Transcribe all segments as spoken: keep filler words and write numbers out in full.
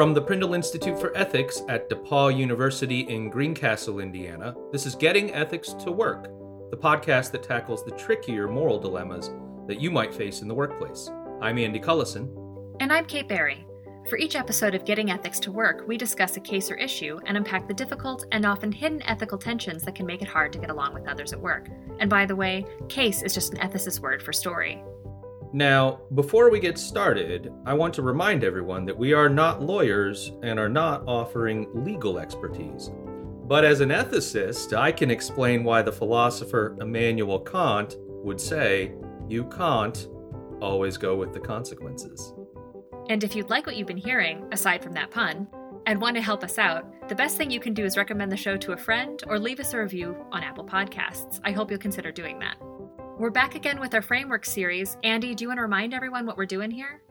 From the Prindle Institute for Ethics at DePauw University in Greencastle, Indiana, this is Getting Ethics to Work, the podcast that tackles the trickier moral dilemmas that you might face in the workplace. I'm Andy Cullison. And I'm Kate Berry. For each episode of Getting Ethics to Work, we discuss a case or issue and unpack the difficult and often hidden ethical tensions that can make it hard to get along with others at work. And by the way, case is just an ethicist word for story. Now, before we get started, I want to remind everyone that we are not lawyers and are not offering legal expertise. But as an ethicist, I can explain why the philosopher Immanuel Kant would say, "You can't always go with the consequences." And if you'd like what you've been hearing, aside from that pun, and want to help us out, the best thing you can do is recommend the show to a friend or leave us a review on Apple Podcasts. I hope you'll consider doing that. We're back again with our framework series. Andy, do you want to remind everyone what we're doing here?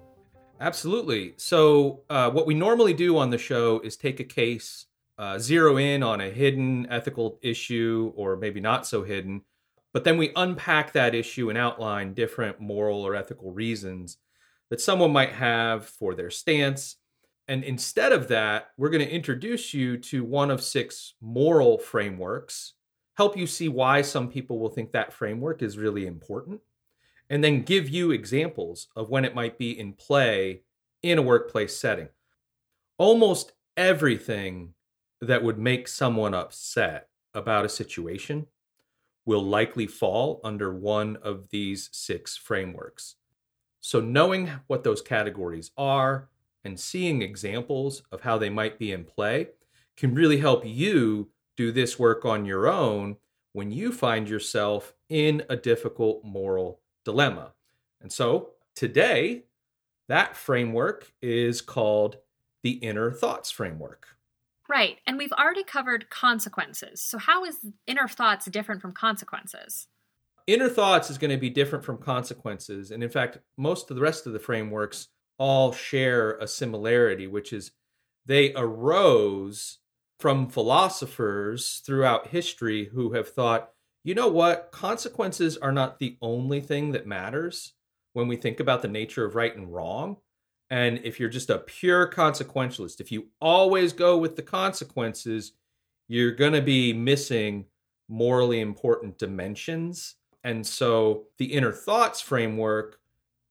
Absolutely. So uh, what we normally do on the show is take a case, uh, zero in on a hidden ethical issue, or maybe not so hidden, but then we unpack that issue and outline different moral or ethical reasons that someone might have for their stance. And instead of that, we're going to introduce you to one of six moral frameworks, help you see why some people will think that framework is really important, and then give you examples of when it might be in play in a workplace setting. Almost everything that would make someone upset about a situation will likely fall under one of these six frameworks. So knowing what those categories are and seeing examples of how they might be in play can really help you do this work on your own when you find yourself in a difficult moral dilemma. And so today, that framework is called the inner thoughts framework. Right. And we've already covered consequences. So how is inner thoughts different from consequences? Inner thoughts is going to be different from consequences. And in fact, most of the rest of the frameworks all share a similarity, which is they arose from philosophers throughout history who have thought, you know what, consequences are not the only thing that matters when we think about the nature of right and wrong. And if you're just a pure consequentialist, if you always go with the consequences, you're going to be missing morally important dimensions. And so the inner thoughts framework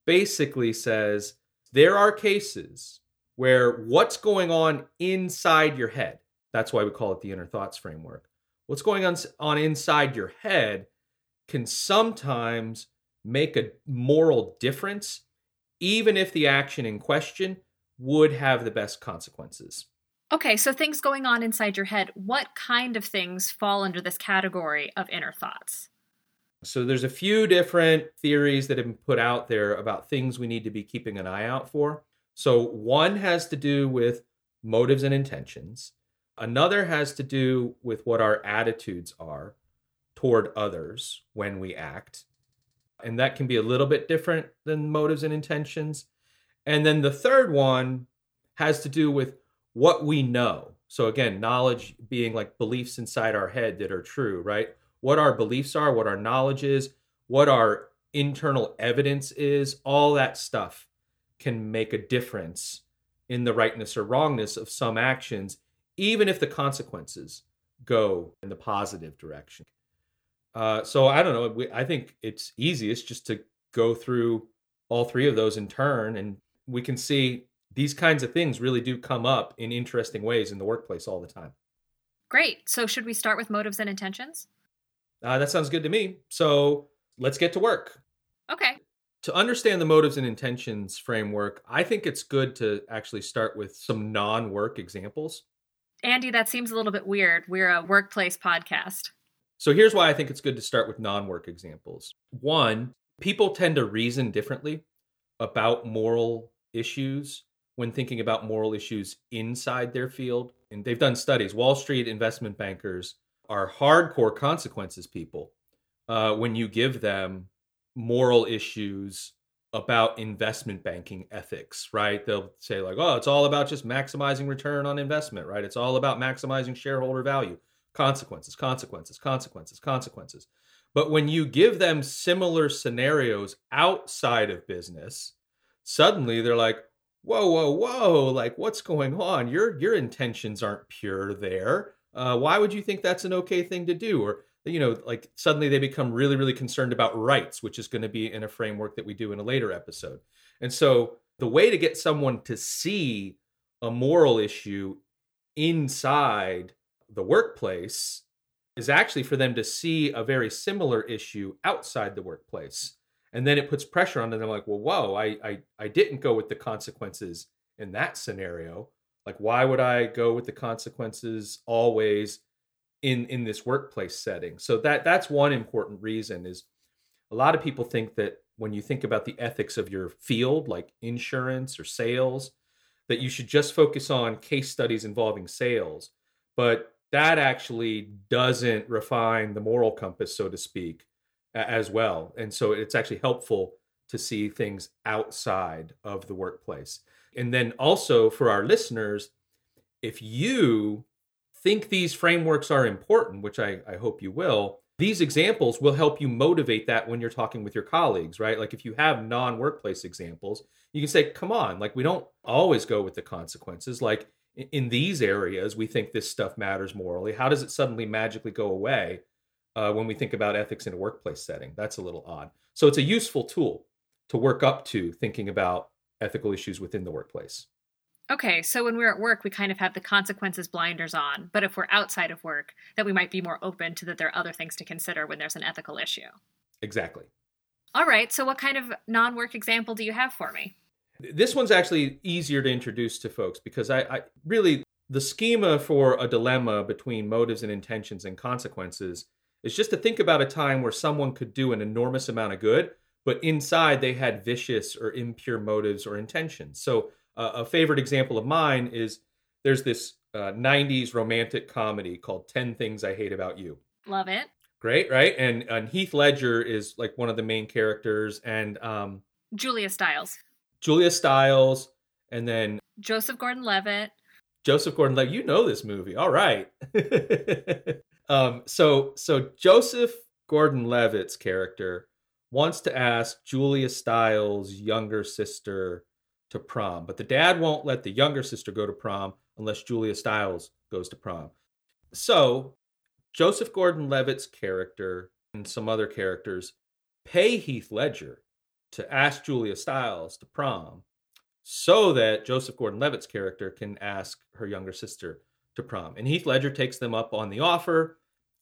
basically says there are cases where what's going on inside your head, that's why we call it the inner thoughts framework. What's going on, on inside your head can sometimes make a moral difference, even if the action in question would have the best consequences. Okay, so things going on inside your head, what kind of things fall under this category of inner thoughts? So there's a few different theories that have been put out there about things we need to be keeping an eye out for. So one has to do with motives and intentions. Another has to do with what our attitudes are toward others when we act. And that can be a little bit different than motives and intentions. And then the third one has to do with what we know. So again, knowledge being like beliefs inside our head that are true, right? What our beliefs are, what our knowledge is, what our internal evidence is, all that stuff can make a difference in the rightness or wrongness of some actions, even if the consequences go in the positive direction. Uh, so I don't know, we, I think it's easiest just to go through all three of those in turn, and we can see these kinds of things really do come up in interesting ways in the workplace all the time. Great. So should we start with motives and intentions? Uh, that sounds good to me. So let's get to work. Okay. To understand the motives and intentions framework, I think it's good to actually start with some non-work examples. Andy, that seems a little bit weird. We're a workplace podcast. So here's why I think it's good to start with non-work examples. One, people tend to reason differently about moral issues when thinking about moral issues inside their field. And they've done studies. Wall Street investment bankers are hardcore consequences people. Uh, when you give them moral issues about investment banking ethics, right? They'll say like, oh, it's all about just maximizing return on investment, right? It's all about maximizing shareholder value. Consequences, consequences, consequences, consequences. But when you give them similar scenarios outside of business, suddenly they're like, whoa, whoa, whoa, like what's going on? Your your intentions aren't pure there. Uh, why would you think that's an okay thing to do? Or, you know, like suddenly they become really, really concerned about rights, which is going to be in a framework that we do in a later episode. And so the way to get someone to see a moral issue inside the workplace is actually for them to see a very similar issue outside the workplace. And then it puts pressure on them. They're like, well, whoa, I, I, I didn't go with the consequences in that scenario. Like, why would I go with the consequences always in, in this workplace setting? So that that's one important reason is a lot of people think that when you think about the ethics of your field, like insurance or sales, that you should just focus on case studies involving sales. But that actually doesn't refine the moral compass, so to speak, as well. And so it's actually helpful to see things outside of the workplace. And then also for our listeners, if you think these frameworks are important, which I, I hope you will, these examples will help you motivate that when you're talking with your colleagues, right? Like if you have non-workplace examples, you can say, come on, like we don't always go with the consequences. Like in these areas, we think this stuff matters morally. How does it suddenly magically go away? Uh, when we think about ethics in a workplace setting, that's a little odd. So it's a useful tool to work up to thinking about ethical issues within the workplace. Okay, so when we're at work, we kind of have the consequences blinders on, but if we're outside of work, that we might be more open to that there are other things to consider when there's an ethical issue. Exactly. All right, so what kind of non-work example do you have for me? This one's actually easier to introduce to folks because I, I really, the schema for a dilemma between motives and intentions and consequences is just to think about a time where someone could do an enormous amount of good, but inside they had vicious or impure motives or intentions. So uh, a favorite example of mine is there's this uh, nineties romantic comedy called Ten Things I Hate About You. Love it. Great, right? And, and Heath Ledger is like one of the main characters. And um, Julia Stiles. Julia Stiles. And then Joseph Gordon-Levitt. Joseph Gordon-Levitt. You know this movie. All right. Um, so, so Joseph Gordon-Levitt's character wants to ask Julia Stiles' younger sister to prom, but the dad won't let the younger sister go to prom unless Julia Stiles goes to prom. So Joseph Gordon-Levitt's character and some other characters pay Heath Ledger to ask Julia Stiles to prom so that Joseph Gordon-Levitt's character can ask her younger sister to prom. And Heath Ledger takes them up on the offer,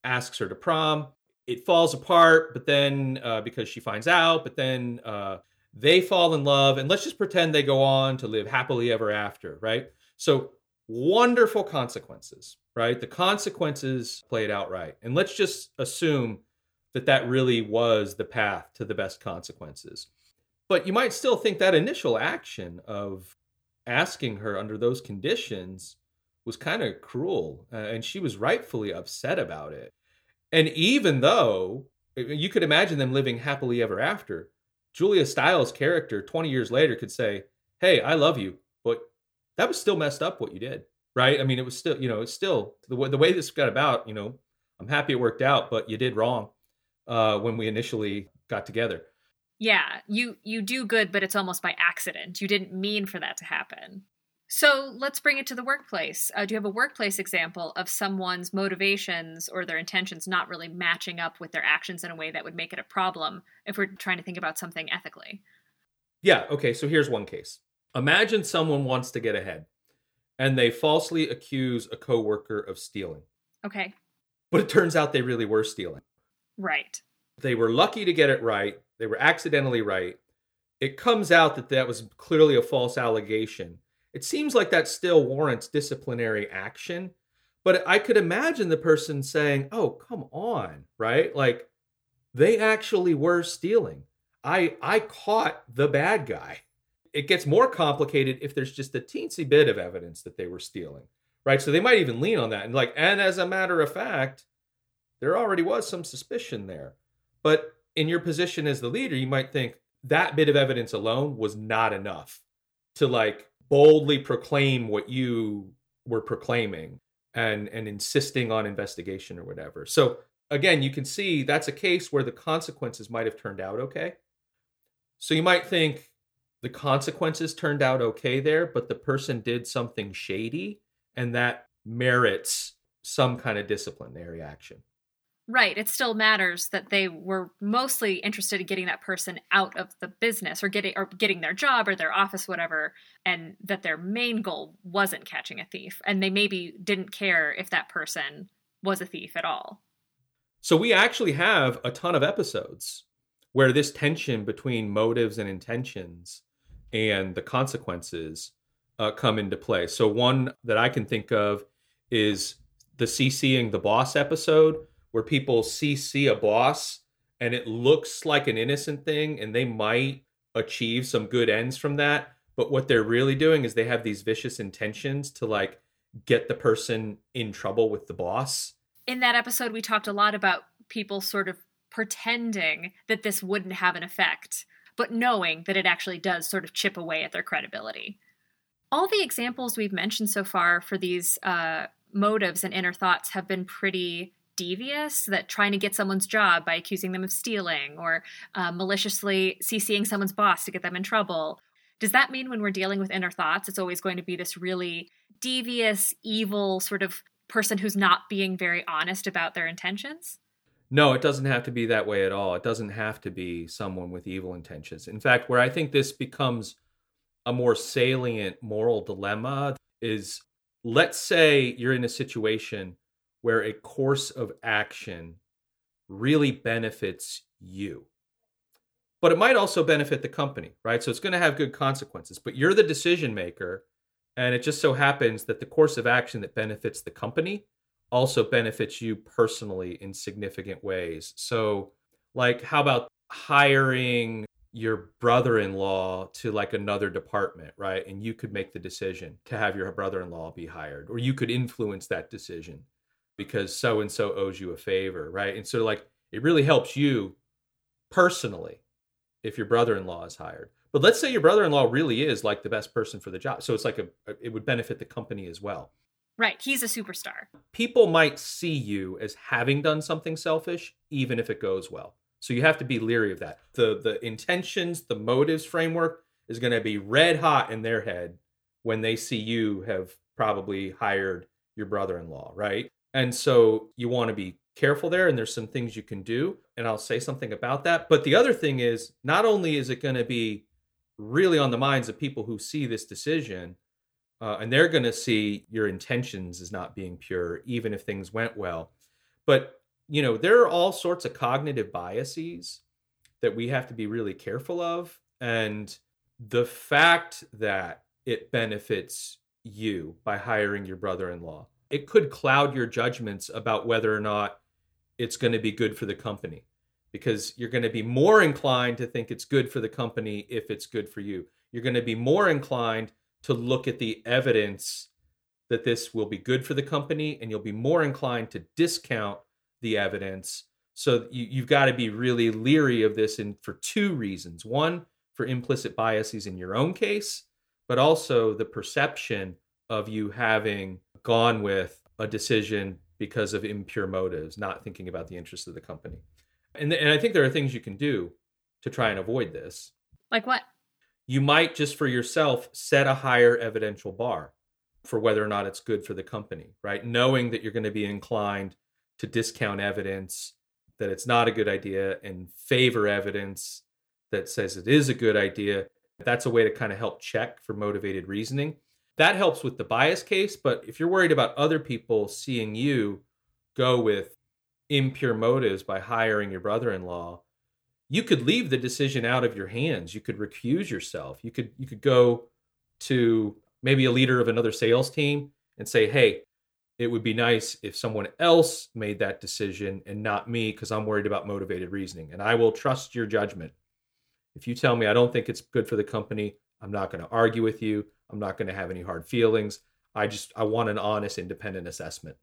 asks her to prom. It falls apart, but then uh, because she finds out, but then uh, they fall in love. And let's just pretend they go on to live happily ever after, right? So wonderful consequences, right? The consequences played out right. And let's just assume that that really was the path to the best consequences. But you might still think that initial action of asking her under those conditions was kind of cruel, uh, and she was rightfully upset about it. And even though you could imagine them living happily ever after, Julia Stiles' character twenty years later could say, hey, I love you, but that was still messed up what you did, right? I mean, it was still, you know, it's still the way, the way this got about, you know, I'm happy it worked out, but you did wrong uh, when we initially got together. Yeah, you you do good, but it's almost by accident. You didn't mean for that to happen. So let's bring it to the workplace. Uh, do you have a workplace example of someone's motivations or their intentions not really matching up with their actions in a way that would make it a problem if we're trying to think about something ethically? Yeah. Okay. So here's one case. Imagine someone wants to get ahead and they falsely accuse a coworker of stealing. Okay. But it turns out they really were stealing. Right. They were lucky to get it right. They were accidentally right. It comes out that that was clearly a false allegation. It seems like that still warrants disciplinary action, but I could imagine the person saying, oh, come on, right? Like they actually were stealing. I I caught the bad guy. It gets more complicated if there's just a teensy bit of evidence that they were stealing, right? So they might even lean on that and like, and as a matter of fact, there already was some suspicion there. But in your position as the leader, you might think that bit of evidence alone was not enough to like, boldly proclaim what you were proclaiming and, and insisting on investigation or whatever. So again, you can see that's a case where the consequences might have turned out okay. So you might think The consequences turned out okay there, but the person did something shady, and that merits some kind of disciplinary action. Right. It still matters that they were mostly interested in getting that person out of the business or getting or getting their job or their office, whatever, and that their main goal wasn't catching a thief. And they maybe didn't care if that person was a thief at all. So we actually have a ton of episodes where this tension between motives and intentions and the consequences uh, come into play. So one that I can think of is the CCing the boss episode, where people C C a boss and it looks like an innocent thing and they might achieve some good ends from that. But what they're really doing is they have these vicious intentions to like get the person in trouble with the boss. In that episode, we talked a lot about people sort of pretending that this wouldn't have an effect, but knowing that it actually does sort of chip away at their credibility. All the examples we've mentioned so far for these uh, motives and inner thoughts have been pretty devious, that trying to get someone's job by accusing them of stealing or uh, maliciously CCing someone's boss to get them in trouble. Does that mean when we're dealing with inner thoughts, it's always going to be this really devious, evil sort of person who's not being very honest about their intentions? No, it doesn't have to be that way at all. It doesn't have to be someone with evil intentions. In fact, where I think this becomes a more salient moral dilemma is, let's say you're in a situation where a course of action really benefits you. But it might also benefit the company, right? So it's going to have good consequences, but you're the decision maker, and it just so happens that the course of action that benefits the company also benefits you personally in significant ways. So, like, how about hiring your brother-in-law to like another department, right? And you could make the decision to have your brother-in-law be hired, or you could influence that decision, because so-and-so owes you a favor, right? And so like, it really helps you personally if your brother-in-law is hired. But let's say your brother-in-law really is like the best person for the job. So it's like a, it would benefit the company as well. Right, he's a superstar. People might see you as having done something selfish, even if it goes well. So you have to be leery of that. The, the intentions, the motives framework is gonna be red hot in their head when they see you have probably hired your brother-in-law, right? And so you want to be careful there, and there's some things you can do, and I'll say something about that. But the other thing is, not only is it going to be really on the minds of people who see this decision, uh, and they're going to see your intentions as not being pure, even if things went well. But, you know, there are all sorts of cognitive biases that we have to be really careful of. And the fact that it benefits you by hiring your brother-in-law, it could cloud your judgments about whether or not it's going to be good for the company, because you're going to be more inclined to think it's good for the company if it's good for you. You're going to be more inclined to look at the evidence that this will be good for the company, and you'll be more inclined to discount the evidence. So you, you've got to be really leery of this, and for two reasons. One, for implicit biases in your own case, but also the perception of you having gone with a decision because of impure motives, not thinking about the interests of the company. And, th- and I think there are things you can do to try and avoid this. Like what? You might just for yourself set a higher evidential bar for whether or not it's good for the company, right? Knowing that you're going to be inclined to discount evidence that it's not a good idea and favor evidence that says it is a good idea. That's a way to kind of help check for motivated reasoning. That helps with the bias case, but if you're worried about other people seeing you go with impure motives by hiring your brother-in-law, you could leave the decision out of your hands. You could recuse yourself. You could you could go to maybe a leader of another sales team and say, hey, it would be nice if someone else made that decision and not me, because I'm worried about motivated reasoning, and I will trust your judgment. If you tell me I don't think it's good for the company, I'm not going to argue with you. I'm not going to have any hard feelings. I just, I want an honest, independent assessment.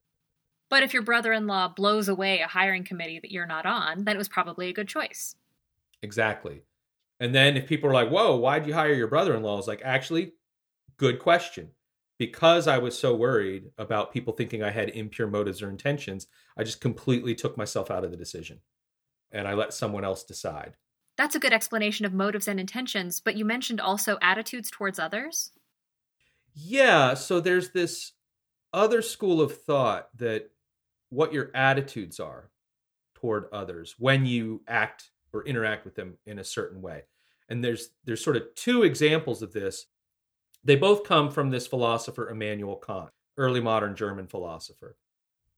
But if your brother-in-law blows away a hiring committee that you're not on, then it was probably a good choice. Exactly. And then if people are like, whoa, why'd you hire your brother-in-law? It's like, actually, good question. Because I was so worried about people thinking I had impure motives or intentions, I just completely took myself out of the decision. And I let someone else decide. That's a good explanation of motives and intentions, but you mentioned also attitudes towards others? Yeah, so there's this other school of thought that what your attitudes are toward others when you act or interact with them in a certain way. And there's there's sort of two examples of this. They both come from this philosopher, Immanuel Kant, early modern German philosopher.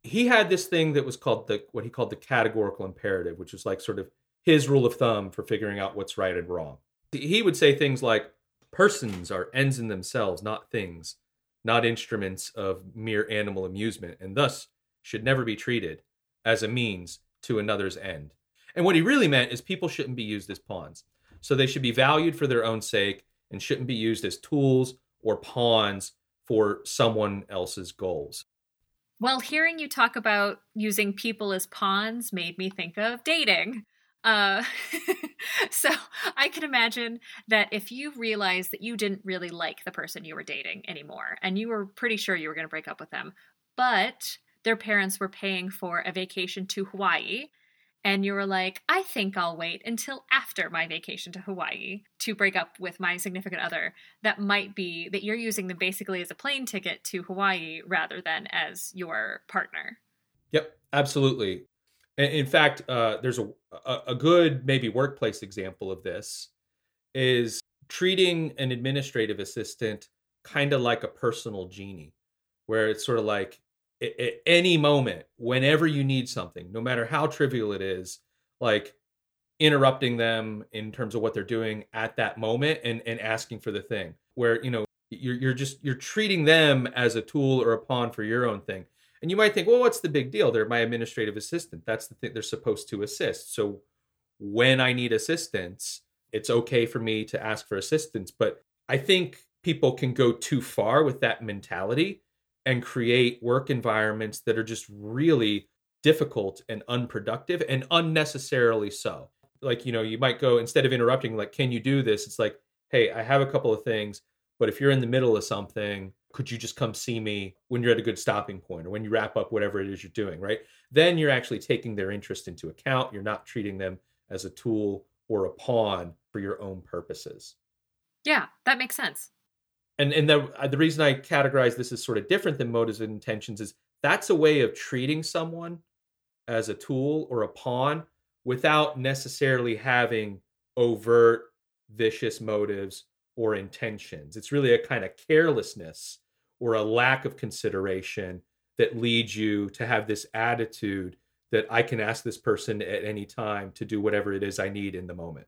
He had this thing that was called the what he called the categorical imperative, which was like sort of his rule of thumb for figuring out what's right and wrong. He would say things like, persons are ends in themselves, not things, not instruments of mere animal amusement, and thus should never be treated as a means to another's end. And what he really meant is people shouldn't be used as pawns. So they should be valued for their own sake and shouldn't be used as tools or pawns for someone else's goals. Well, hearing you talk about using people as pawns made me think of dating. Uh, so I can imagine that if you realized that you didn't really like the person you were dating anymore, and you were pretty sure you were going to break up with them, but their parents were paying for a vacation to Hawaii, and you were like, I think I'll wait until after my vacation to Hawaii to break up with my significant other. That might be that you're using them basically as a plane ticket to Hawaii rather than as your partner. Yep, absolutely. In fact, uh, there's a, a good maybe workplace example of this is treating an administrative assistant kind of like a personal genie, where it's sort of like at any moment, whenever you need something, no matter how trivial it is, like interrupting them in terms of what they're doing at that moment and, and asking for the thing where, you know, you're, you're just you're treating them as a tool or a pawn for your own thing. And you might think, well, what's the big deal? They're my administrative assistant. That's the thing they're supposed to assist. So when I need assistance, it's okay for me to ask for assistance. But I think people can go too far with that mentality and create work environments that are just really difficult and unproductive and unnecessarily so. Like, you know, you might go, instead of interrupting, like, can you do this? It's like, hey, I have a couple of things, but if you're in the middle of something, could you just come see me when you're at a good stopping point or when you wrap up whatever it is you're doing, right? Then you're actually taking their interest into account. You're not treating them as a tool or a pawn for your own purposes. Yeah, that makes sense. And and the, the reason I categorize this as sort of different than motives and intentions is that's a way of treating someone as a tool or a pawn without necessarily having overt, vicious motives or intentions. It's really a kind of carelessness or a lack of consideration that leads you to have this attitude that I can ask this person at any time to do whatever it is I need in the moment.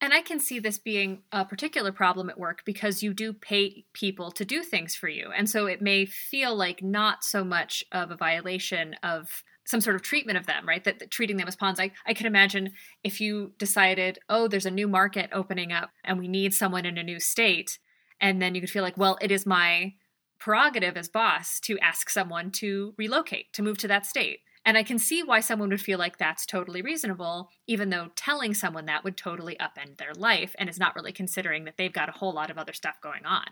And I can see this being a particular problem at work because you do pay people to do things for you. And so it may feel like not so much of a violation of some sort of treatment of them, right? That, that treating them as pawns. I, I can imagine if you decided, oh, there's a new market opening up and we need someone in a new state. And then you could feel like, well, it is my prerogative as boss to ask someone to relocate, to move to that state. And I can see why someone would feel like that's totally reasonable, even though telling someone that would totally upend their life and is not really considering that they've got a whole lot of other stuff going on.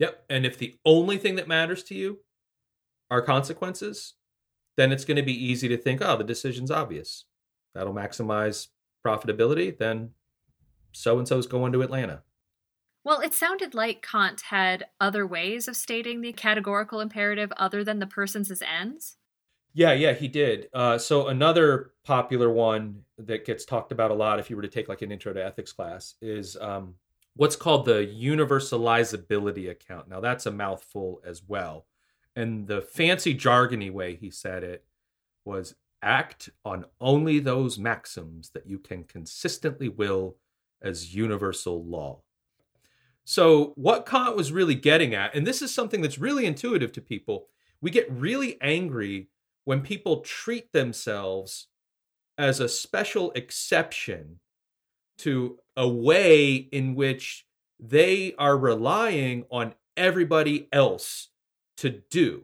Yep. And if the only thing that matters to you are consequences, then it's going to be easy to think, oh, the decision's obvious. That'll maximize profitability. Then so-and-so's going to Atlanta. Well, it sounded like Kant had other ways of stating the categorical imperative other than the persons as ends. Yeah, yeah, he did. Uh, so another popular one that gets talked about a lot if you were to take like an intro to ethics class is um, what's called the universalizability account. Now, that's a mouthful as well. And the fancy jargony way he said it was act on only those maxims that you can consistently will as universal law. So what Kant was really getting at, and this is something that's really intuitive to people, we get really angry when people treat themselves as a special exception to a way in which they are relying on everybody else to do,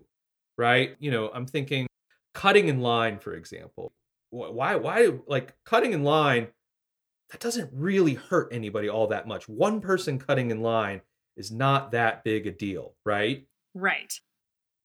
right? You know, I'm thinking cutting in line, for example. Why, why, like cutting in line, that doesn't really hurt anybody all that much. One person cutting in line is not that big a deal, right? Right.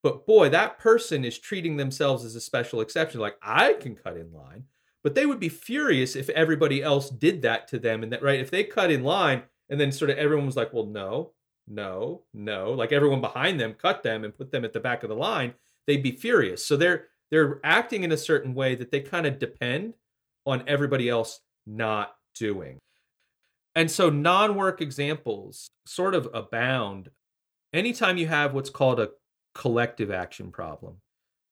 But boy, that person is treating themselves as a special exception. Like, I can cut in line, But they would be furious if everybody else did that to them. And that, right, if they cut in line and then sort of everyone was like, well, no, no, no, like everyone behind them cut them and put them at the back of the line, they'd be furious. So they're they're acting in a certain way that they kind of depend on everybody else not doing. And so non-work examples sort of abound anytime you have what's called a collective action problem.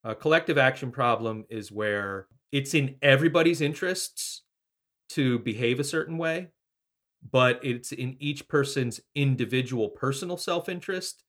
A collective action problem is where it's in everybody's interests to behave a certain way, but it's in each person's individual personal self-interest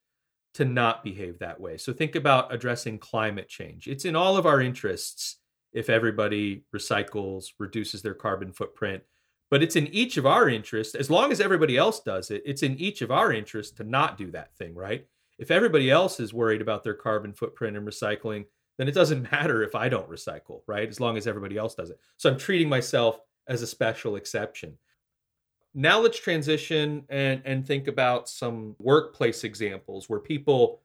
to not behave that way. So think about addressing climate change. It's in all of our interests if everybody recycles, reduces their carbon footprint, but it's in each of our interests, as long as everybody else does it, it's in each of our interests to not do that thing, right? If everybody else is worried about their carbon footprint and recycling, then it doesn't matter if I don't recycle, right? As long as everybody else does it. So I'm treating myself as a special exception. Now let's transition and, and think about some workplace examples where people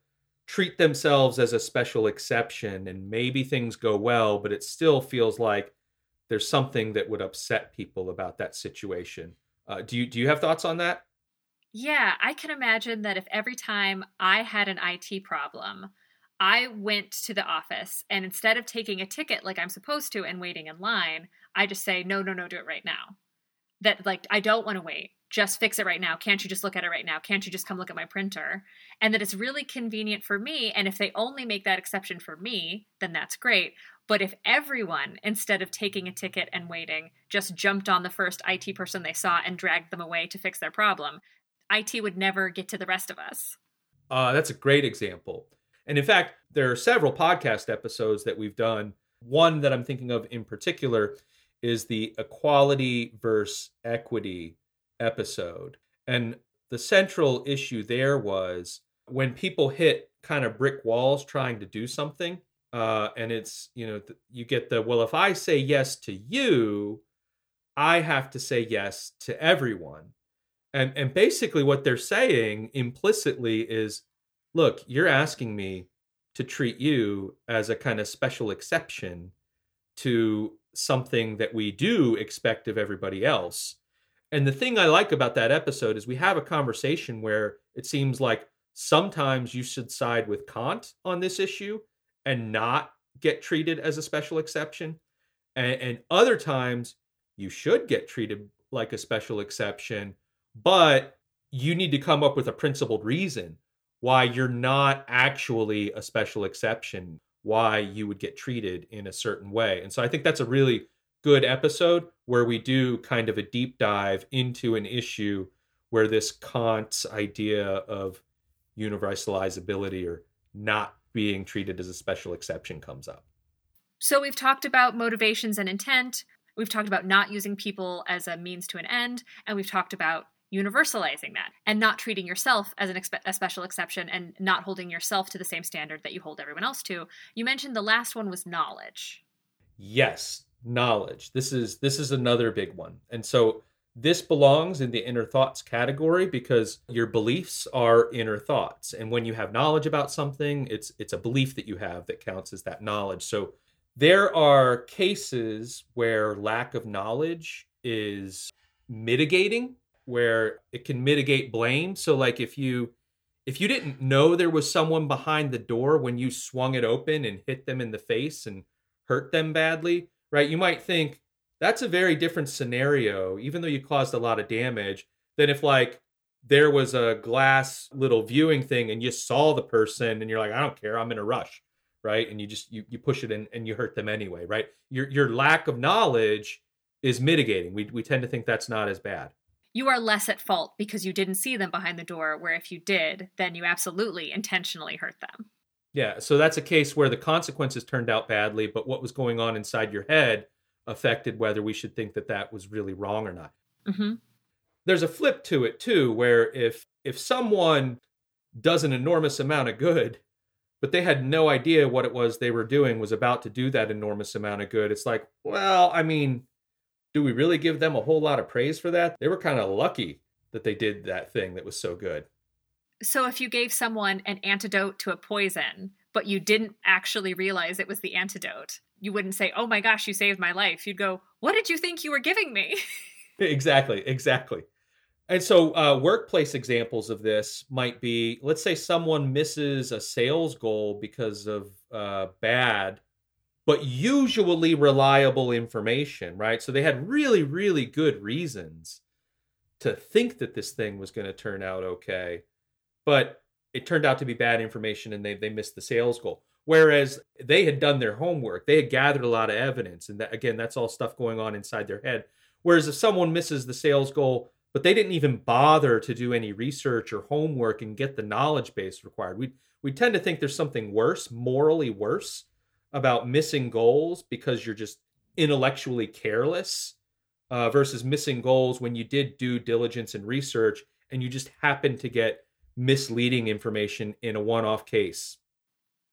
treat themselves as a special exception and maybe things go well, but it still feels like there's something that would upset people about that situation. Uh, do you do you have thoughts on that? Yeah, I can imagine that if every time I had an I T problem, I went to the office and instead of taking a ticket like I'm supposed to and waiting in line, I just say, no, no, no, do it right now. That like, I don't want to wait. Just fix it right now. Can't you just look at it right now? Can't you just come look at my printer? And that it's really convenient for me. And if they only make that exception for me, then that's great. But if everyone, instead of taking a ticket and waiting, just jumped on the first I T person they saw and dragged them away to fix their problem, I T would never get to the rest of us. Uh, that's a great example. And in fact, there are several podcast episodes that we've done. One that I'm thinking of in particular is the equality versus equity episode. And the central issue there was when people hit kind of brick walls trying to do something, uh, and it's, you know, you get the, well, if I say yes to you, I have to say yes to everyone. And, and basically what they're saying implicitly is, look, you're asking me to treat you as a kind of special exception to something that we do expect of everybody else. And the thing I like about that episode is we have a conversation where it seems like sometimes you should side with Kant on this issue and not get treated as a special exception. And, and other times you should get treated like a special exception, but you need to come up with a principled reason why you're not actually a special exception, why you would get treated in a certain way. And so I think that's a really good episode where we do kind of a deep dive into an issue where this Kant's idea of universalizability or not being treated as a special exception comes up. So we've talked about motivations and intent. We've talked about not using people as a means to an end. And we've talked about universalizing that and not treating yourself as an expe- a special exception and not holding yourself to the same standard that you hold everyone else to. You mentioned the last one was knowledge. Yes, knowledge. This is this is another big one. And so this belongs in the inner thoughts category because your beliefs are inner thoughts. And when you have knowledge about something, it's it's a belief that you have that counts as that knowledge. So there are cases where lack of knowledge is mitigating, where it can mitigate blame. So like if you if you didn't know there was someone behind the door when you swung it open and hit them in the face and hurt them badly, right? You might think that's a very different scenario, even though you caused a lot of damage, than if like there was a glass little viewing thing and you saw the person and you're like, I don't care, I'm in a rush, right? And you just, you you push it in and you hurt them anyway, right? Your your lack of knowledge is mitigating. We we tend to think that's not as bad. You are less at fault because you didn't see them behind the door, where if you did, then you absolutely intentionally hurt them. Yeah, so that's a case where the consequences turned out badly, but what was going on inside your head affected whether we should think that that was really wrong or not. Mm-hmm. There's a flip to it too, where if if someone does an enormous amount of good, but they had no idea what it was they were doing was about to do that enormous amount of good, it's like, well, I mean, do we really give them a whole lot of praise for that? They were kind of lucky that they did that thing that was so good. So if you gave someone an antidote to a poison, but you didn't actually realize it was the antidote, you wouldn't say, oh my gosh, you saved my life. You'd go, what did you think you were giving me? Exactly, exactly. And so uh, workplace examples of this might be, let's say someone misses a sales goal because of uh, bad, but usually reliable information, right? So they had really, really good reasons to think that this thing was going to turn out okay, but it turned out to be bad information and they they missed the sales goal. Whereas they had done their homework, they had gathered a lot of evidence. And that, again, that's all stuff going on inside their head. Whereas if someone misses the sales goal, but they didn't even bother to do any research or homework and get the knowledge base required, we we tend to think there's something worse, morally worse, about missing goals because you're just intellectually careless uh, versus missing goals when you did due diligence and research and you just happened to get misleading information in a one-off case.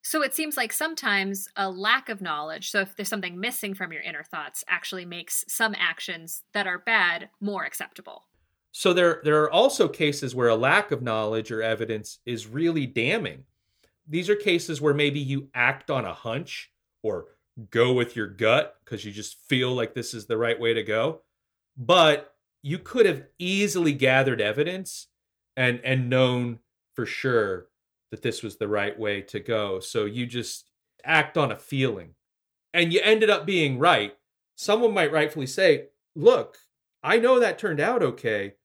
So it seems like sometimes a lack of knowledge, so if there's something missing from your inner thoughts, actually makes some actions that are bad more acceptable. So there, there are also cases where a lack of knowledge or evidence is really damning. These are cases where maybe you act on a hunch or go with your gut because you just feel like this is the right way to go. But you could have easily gathered evidence and, and known for sure that this was the right way to go. So you just act on a feeling and you ended up being right. Someone might rightfully say, look, I know that turned out okay,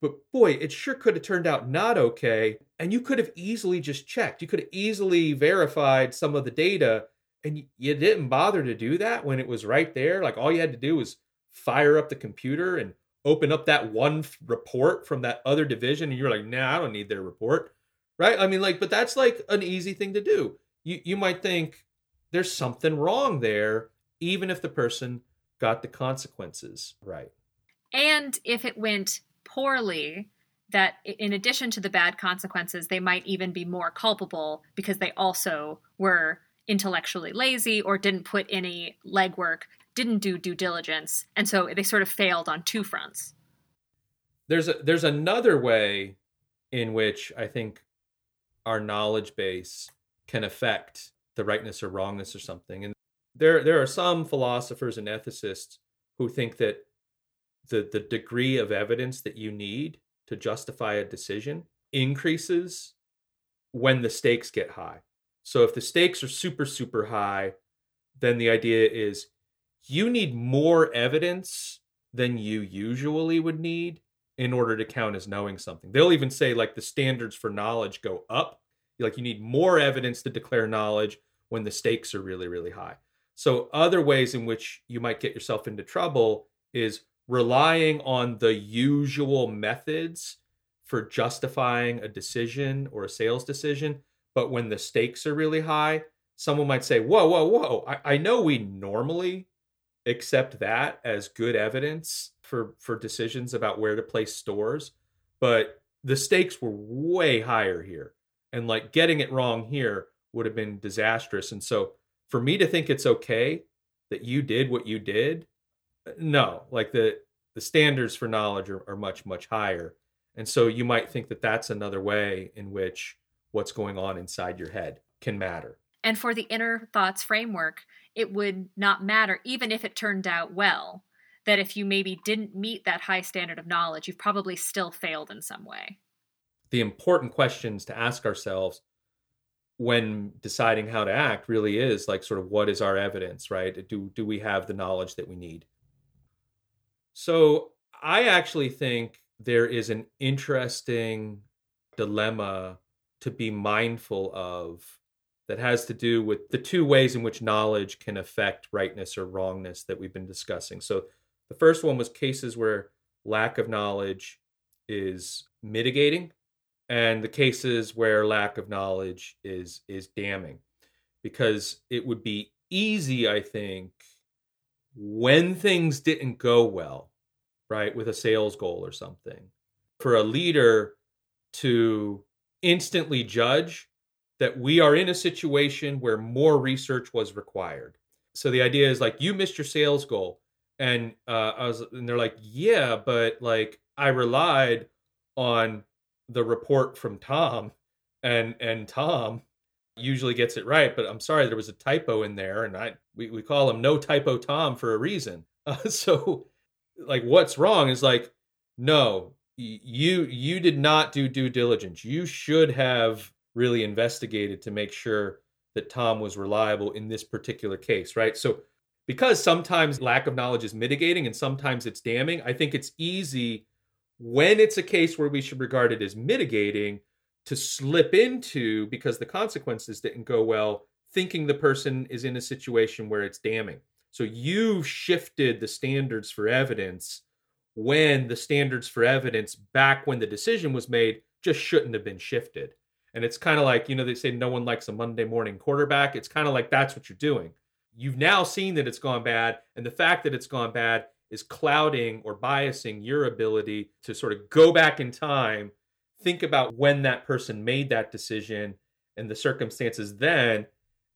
but boy, it sure could have turned out not okay. And you could have easily just checked. You could have easily verified some of the data and you didn't bother to do that when it was right there. Like all you had to do was fire up the computer and open up that one report from that other division. And you're like, nah, I don't need their report. Right? I mean, like, but that's like an easy thing to do. You, you might think there's something wrong there, even if the person got the consequences right. And if it went poorly, that in addition to the bad consequences, they might even be more culpable because they also were intellectually lazy or didn't put any legwork, didn't do due diligence. And so they sort of failed on two fronts. There's a, there's another way in which I think our knowledge base can affect the rightness or wrongness or something. And there, there are some philosophers and ethicists who think that the, the degree of evidence that you need to justify a decision increases when the stakes get high. So if the stakes are super, super high, then the idea is you need more evidence than you usually would need in order to count as knowing something. They'll even say like the standards for knowledge go up. Like you need more evidence to declare knowledge when the stakes are really, really high. So other ways in which you might get yourself into trouble is relying on the usual methods for justifying a decision or a sales decision. But when the stakes are really high, someone might say, whoa, whoa, whoa, I, I know we normally accept that as good evidence for, for decisions about where to place stores, but the stakes were way higher here. And like getting it wrong here would have been disastrous. And so for me to think it's okay that you did what you did, no, like the, the standards for knowledge are, are much, much higher. And so you might think that that's another way in which what's going on inside your head can matter. And for the inner thoughts framework, it would not matter, even if it turned out well, that if you maybe didn't meet that high standard of knowledge, you've probably still failed in some way. The important questions to ask ourselves when deciding how to act really is like sort of what is our evidence, right? Do, do we have the knowledge that we need? So I actually think there is an interesting dilemma to be mindful of that has to do with the two ways in which knowledge can affect rightness or wrongness that we've been discussing. So the first one was cases where lack of knowledge is mitigating and the cases where lack of knowledge is is damning, because it would be easy, I think, when things didn't go well, right, with a sales goal or something, for a leader to instantly judge that we are in a situation where more research was required. So the idea is like, you missed your sales goal. And uh, I was, and they're like, yeah, but like I relied on the report from Tom and, and Tom usually gets it right, but I'm sorry, there was a typo in there. And I we, we call him No Typo Tom for a reason. Uh, so like, what's wrong is like, no, you you did not do due diligence. You should have really investigated to make sure that Tom was reliable in this particular case, right? So because sometimes lack of knowledge is mitigating and sometimes it's damning, I think it's easy when it's a case where we should regard it as mitigating to slip into, because the consequences didn't go well, thinking the person is in a situation where it's damning. So you've shifted the standards for evidence when the standards for evidence back when the decision was made just shouldn't have been shifted. And it's kind of like, you know, they say no one likes a Monday morning quarterback. It's kind of like that's what you're doing. You've now seen that it's gone bad, and the fact that it's gone bad is clouding or biasing your ability to sort of go back in time, think about when that person made that decision and the circumstances then.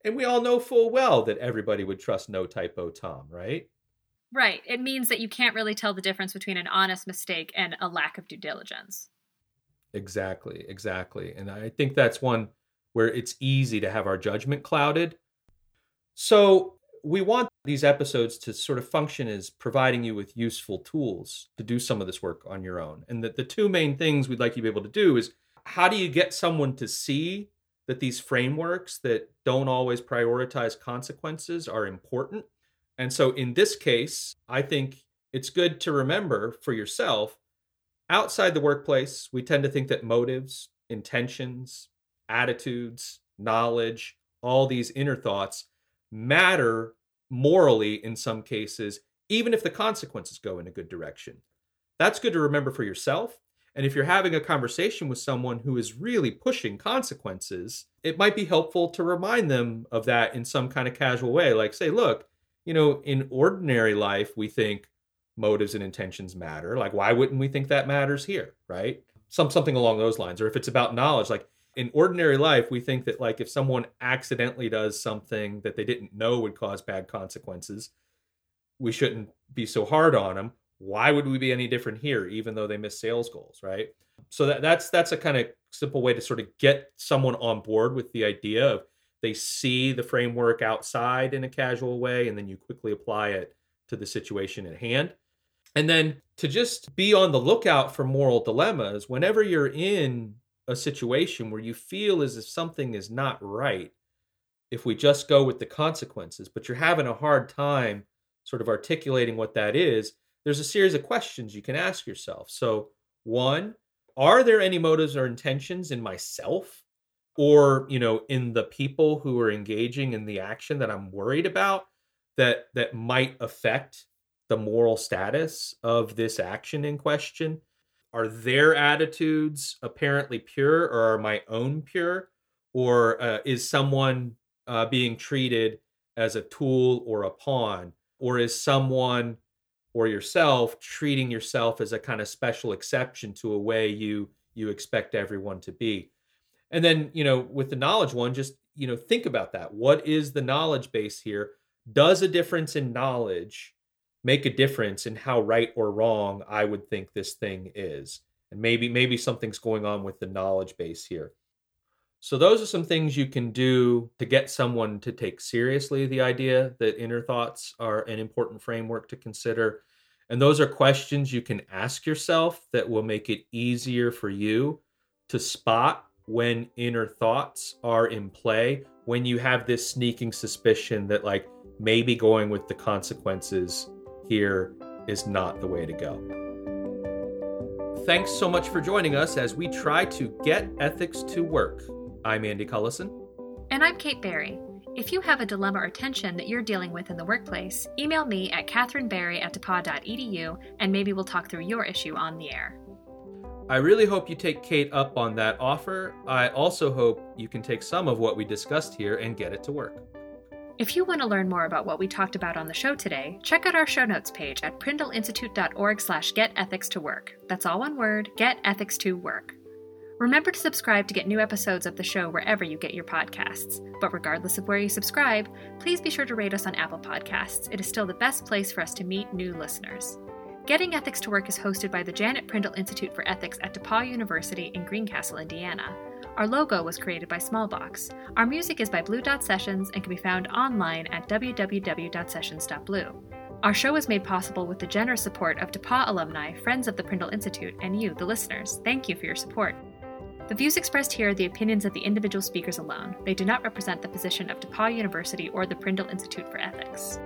And we all know full well that everybody would trust No Typo Tom, right? Right. It means that you can't really tell the difference between an honest mistake and a lack of due diligence. Exactly, exactly. And I think that's one where it's easy to have our judgment clouded. So we want these episodes to sort of function as providing you with useful tools to do some of this work on your own. And that the two main things we'd like you to be able to do is, how do you get someone to see that these frameworks that don't always prioritize consequences are important? And so in this case, I think it's good to remember for yourself, outside the workplace, we tend to think that motives, intentions, attitudes, knowledge, all these inner thoughts matter morally in some cases, even if the consequences go in a good direction. That's good to remember for yourself. And if you're having a conversation with someone who is really pushing consequences, it might be helpful to remind them of that in some kind of casual way. Like, say, look, you know, in ordinary life, we think motives and intentions matter. Like, why wouldn't we think that matters here, right? Some something along those lines. Or if it's about knowledge, like in ordinary life, we think that like if someone accidentally does something that they didn't know would cause bad consequences, we shouldn't be so hard on them. Why would we be any different here, even though they miss sales goals, right? So that, that's that's a kind of simple way to sort of get someone on board with the idea of they see the framework outside in a casual way, and then you quickly apply it to the situation at hand. And then to just be on the lookout for moral dilemmas. Whenever you're in a situation where you feel as if something is not right, if we just go with the consequences, but you're having a hard time sort of articulating what that is, there's a series of questions you can ask yourself. So one, are there any motives or intentions in myself or, you know, in the people who are engaging in the action that I'm worried about that that might affect the moral status of this action in question? Are their attitudes apparently pure, or are my own pure? Or uh, is someone uh, being treated as a tool or a pawn? Or is someone or yourself treating yourself as a kind of special exception to a way you you expect everyone to be? And then, you know, with the knowledge one, just, you know, think about that. What is the knowledge base here? Does a difference in knowledge make a difference in how right or wrong I would think this thing is? And maybe maybe something's going on with the knowledge base here. So those are some things you can do to get someone to take seriously the idea that inner thoughts are an important framework to consider. And those are questions you can ask yourself that will make it easier for you to spot when inner thoughts are in play, when you have this sneaking suspicion that like maybe going with the consequences here is not the way to go. Thanks so much for joining us as we try to get ethics to work. I'm Andy Cullison. And I'm Kate Barry. If you have a dilemma or tension that you're dealing with in the workplace, email me at katherinebarry at depaw dot e d u and maybe we'll talk through your issue on the air. I really hope you take Kate up on that offer. I also hope you can take some of what we discussed here and get it to work. If you want to learn more about what we talked about on the show today, check out our show notes page at prindle institute dot org slash get ethics to work. That's all one word, get ethics to work. Remember to subscribe to get new episodes of the show wherever you get your podcasts. But regardless of where you subscribe, please be sure to rate us on Apple Podcasts. It is still the best place for us to meet new listeners. Getting Ethics to Work is hosted by the Janet Prindle Institute for Ethics at DePauw University in Greencastle, Indiana. Our logo was created by Smallbox. Our music is by Blue Dot Sessions and can be found online at w w w dot sessions dot blue. Our show is made possible with the generous support of DePauw alumni, friends of the Prindle Institute, and you, the listeners. Thank you for your support. The views expressed here are the opinions of the individual speakers alone. They do not represent the position of DePauw University or the Prindle Institute for Ethics.